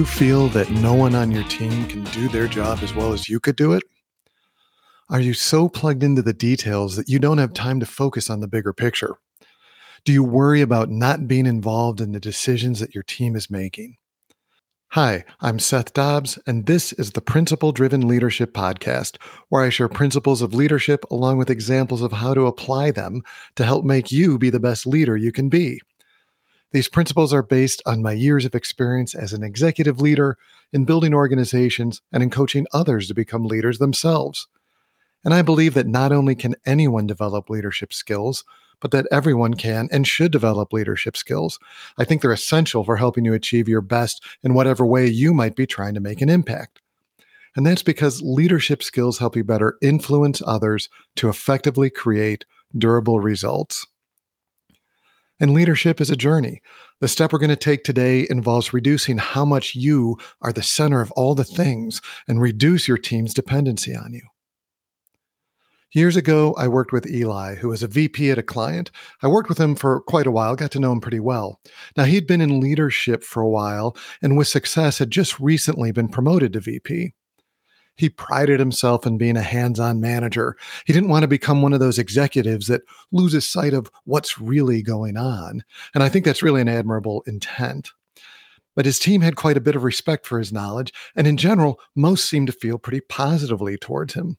you feel that no one on your team can do their job as well as you could do it? Are you so plugged into the details that you don't have time to focus on the bigger picture? Do you worry about not being involved in the decisions that your team is making? Hi, I'm Seth Dobbs, and this is the Principle-Driven Leadership Podcast, where I share principles of leadership along with examples of how to apply them to help make you be the best leader you can be. These principles are based on my years of experience as an executive leader, in building organizations, and in coaching others to become leaders themselves. And I believe that not only can anyone develop leadership skills, but that everyone can and should develop leadership skills. I think they're essential for helping you achieve your best in whatever way you might be trying to make an impact. And that's because leadership skills help you better influence others to effectively create durable results. And leadership is a journey. The step we're going to take today involves reducing how much you are the center of all the things and reduce your team's dependency on you. Years ago, I worked with Eli, who was a VP at a client. I worked with him for quite a while, got to know him pretty well. Now, he'd been in leadership for a while and with success had just recently been promoted to VP. He prided himself in being a hands-on manager. He didn't want to become one of those executives that loses sight of what's really going on. And I think that's really an admirable intent. But his team had quite a bit of respect for his knowledge, and in general, most seemed to feel pretty positively towards him.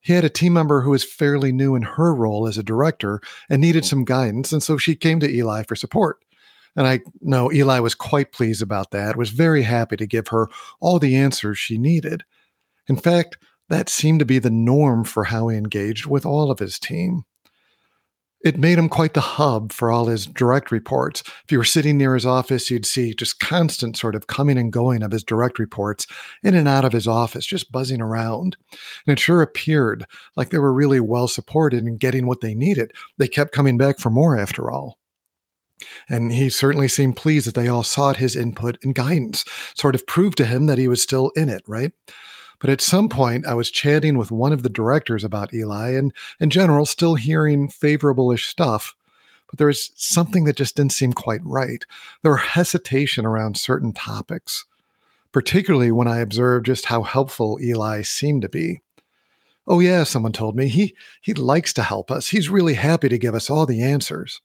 He had a team member who was fairly new in her role as a director and needed some guidance, and so she came to Eli for support. And I know Eli was quite pleased about that, was very happy to give her all the answers she needed. In fact, that seemed to be the norm for how he engaged with all of his team. It made him quite the hub for all his direct reports. If you were sitting near his office, you'd see just constant sort of coming and going of his direct reports in and out of his office, just buzzing around. And it sure appeared like they were really well supported in getting what they needed. They kept coming back for more after all. And he certainly seemed pleased that they all sought his input and guidance, sort of proved to him that he was still in it, right? But at some point, I was chatting with one of the directors about Eli and, in general, still hearing favorable-ish stuff. But there was something that just didn't seem quite right. There was hesitation around certain topics, particularly when I observed just how helpful Eli seemed to be. Oh yeah, someone told me, he likes to help us. He's really happy to give us all the answers.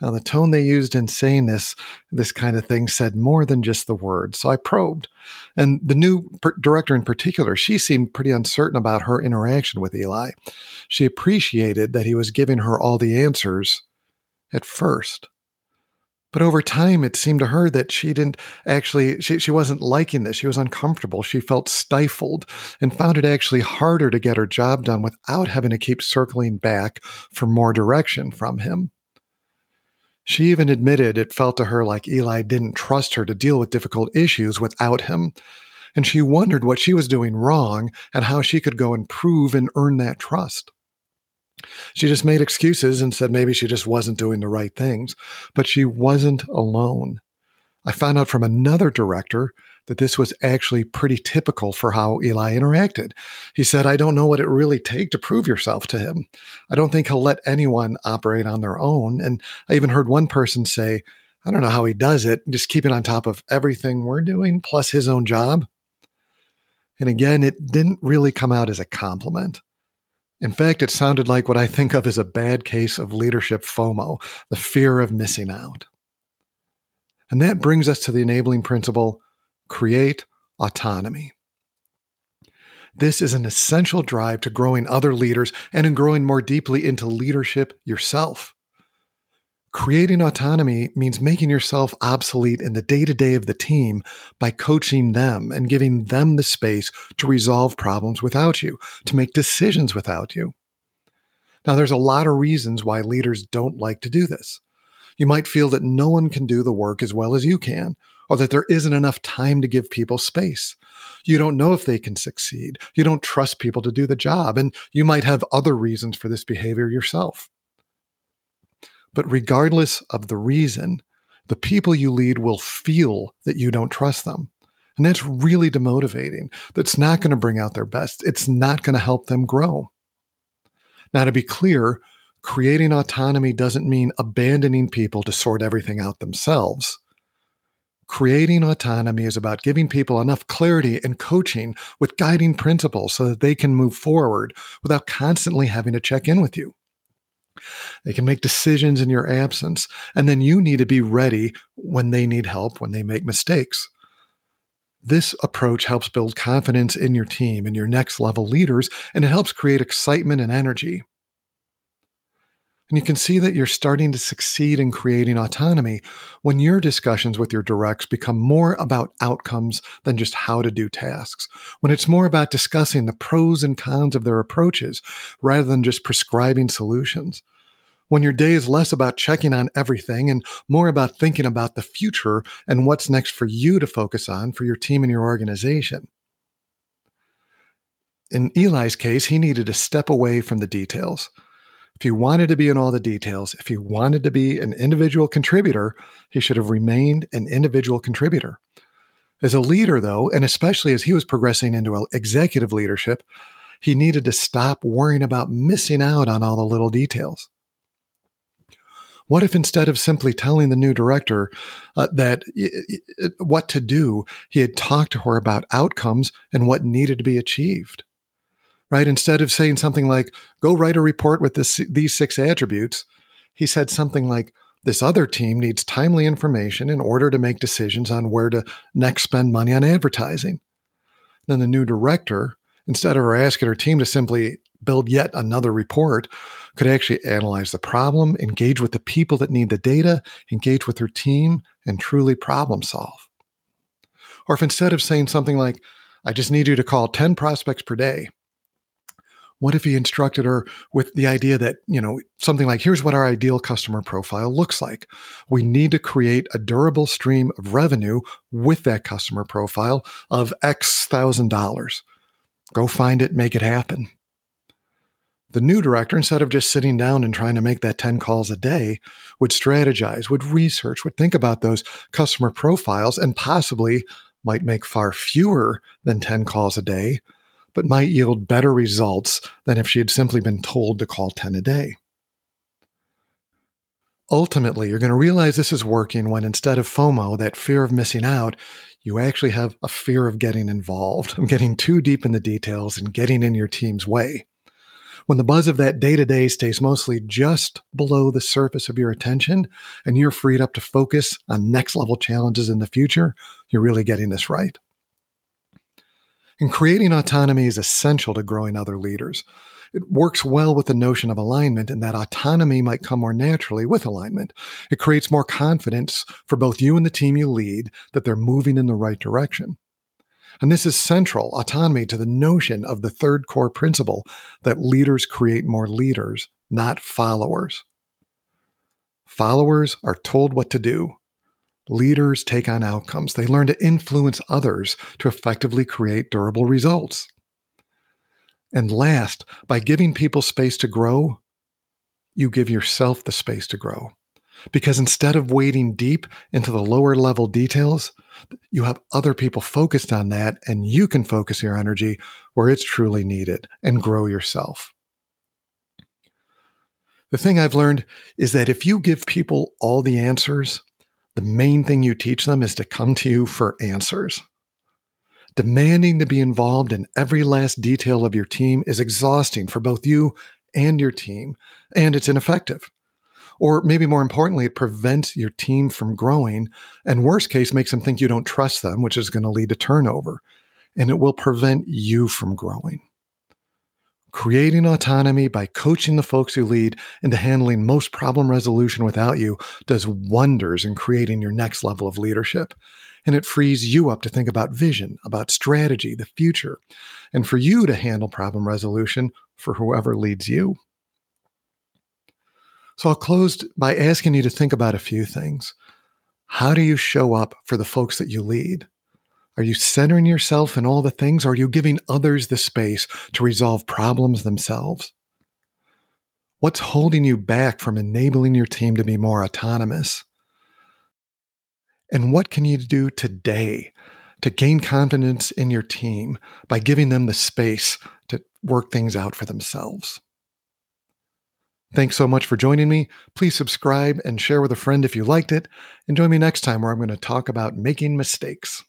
Now, the tone they used in saying this kind of thing said more than just the words. So I probed. And the new director in particular, she seemed pretty uncertain about her interaction with Eli. She appreciated that he was giving her all the answers at first. But over time, it seemed to her that she wasn't liking this. She was uncomfortable. She felt stifled and found it actually harder to get her job done without having to keep circling back for more direction from him. She even admitted it felt to her like Eli didn't trust her to deal with difficult issues without him, and she wondered what she was doing wrong and how she could go improve and earn that trust. She just made excuses and said maybe she just wasn't doing the right things, but she wasn't alone. I found out from another director that this was actually pretty typical for how Eli interacted. He said, I don't know what it really takes to prove yourself to him. I don't think he'll let anyone operate on their own. And I even heard one person say, I don't know how he does it, just keep it on top of everything we're doing, plus his own job. And again, it didn't really come out as a compliment. In fact, it sounded like what I think of as a bad case of leadership FOMO, the fear of missing out. And that brings us to the enabling principle, create autonomy. This is an essential drive to growing other leaders and in growing more deeply into leadership yourself. Creating autonomy means making yourself obsolete in the day-to-day of the team by coaching them and giving them the space to resolve problems without you, to make decisions without you. Now, there's a lot of reasons why leaders don't like to do this. You might feel that no one can do the work as well as you can, or that there isn't enough time to give people space. You don't know if they can succeed. You don't trust people to do the job, and you might have other reasons for this behavior yourself. But regardless of the reason, the people you lead will feel that you don't trust them. And that's really demotivating. That's not going to bring out their best. It's not going to help them grow. Now, to be clear, creating autonomy doesn't mean abandoning people to sort everything out themselves. Creating autonomy is about giving people enough clarity and coaching with guiding principles so that they can move forward without constantly having to check in with you. They can make decisions in your absence, and then you need to be ready when they need help, when they make mistakes. This approach helps build confidence in your team and your next level leaders, and it helps create excitement and energy. And you can see that you're starting to succeed in creating autonomy when your discussions with your directs become more about outcomes than just how to do tasks, when it's more about discussing the pros and cons of their approaches rather than just prescribing solutions, when your day is less about checking on everything and more about thinking about the future and what's next for you to focus on for your team and your organization. In Eli's case, he needed to step away from the details. If he wanted to be in all the details, if he wanted to be an individual contributor, he should have remained an individual contributor. As a leader, though, and especially as he was progressing into executive leadership, he needed to stop worrying about missing out on all the little details. What if instead of simply telling the new director what to do, he had talked to her about outcomes and what needed to be achieved? Right? Instead of saying something like, go write a report with these 6 attributes, he said something like, this other team needs timely information in order to make decisions on where to next spend money on advertising. Then the new director, instead of her asking her team to simply build yet another report, could actually analyze the problem, engage with the people that need the data, engage with her team, and truly problem solve. Or if instead of saying something like, I just need you to call 10 prospects per day, what if he instructed her with the idea that, something like, here's what our ideal customer profile looks like. We need to create a durable stream of revenue with that customer profile of X thousand dollars. Go find it, make it happen. The new director, instead of just sitting down and trying to make that 10 calls a day, would strategize, would research, would think about those customer profiles and possibly might make far fewer than 10 calls a day, but might yield better results than if she had simply been told to call 10 a day. Ultimately, you're going to realize this is working when instead of FOMO, that fear of missing out, you actually have a fear of getting involved, of getting too deep in the details and getting in your team's way. When the buzz of that day-to-day stays mostly just below the surface of your attention and you're freed up to focus on next-level challenges in the future, you're really getting this right. And creating autonomy is essential to growing other leaders. It works well with the notion of alignment, and that autonomy might come more naturally with alignment. It creates more confidence for both you and the team you lead that they're moving in the right direction. And this is central, autonomy, to the notion of the third core principle that leaders create more leaders, not followers. Followers are told what to do. Leaders take on outcomes. They learn to influence others to effectively create durable results. And last, by giving people space to grow, you give yourself the space to grow. Because instead of wading deep into the lower level details, you have other people focused on that, and you can focus your energy where it's truly needed and grow yourself. The thing I've learned is that if you give people all the answers, the main thing you teach them is to come to you for answers. Demanding to be involved in every last detail of your team is exhausting for both you and your team, and it's ineffective. Or maybe more importantly, it prevents your team from growing, and worst case, makes them think you don't trust them, which is going to lead to turnover, and it will prevent you from growing. Creating autonomy by coaching the folks you lead into handling most problem resolution without you does wonders in creating your next level of leadership. And it frees you up to think about vision, about strategy, the future, and for you to handle problem resolution for whoever leads you. So I'll close by asking you to think about a few things. How do you show up for the folks that you lead? Are you centering yourself in all the things, or are you giving others the space to resolve problems themselves? What's holding you back from enabling your team to be more autonomous? And what can you do today to gain confidence in your team by giving them the space to work things out for themselves? Thanks so much for joining me. Please subscribe and share with a friend if you liked it. And join me next time where I'm going to talk about making mistakes.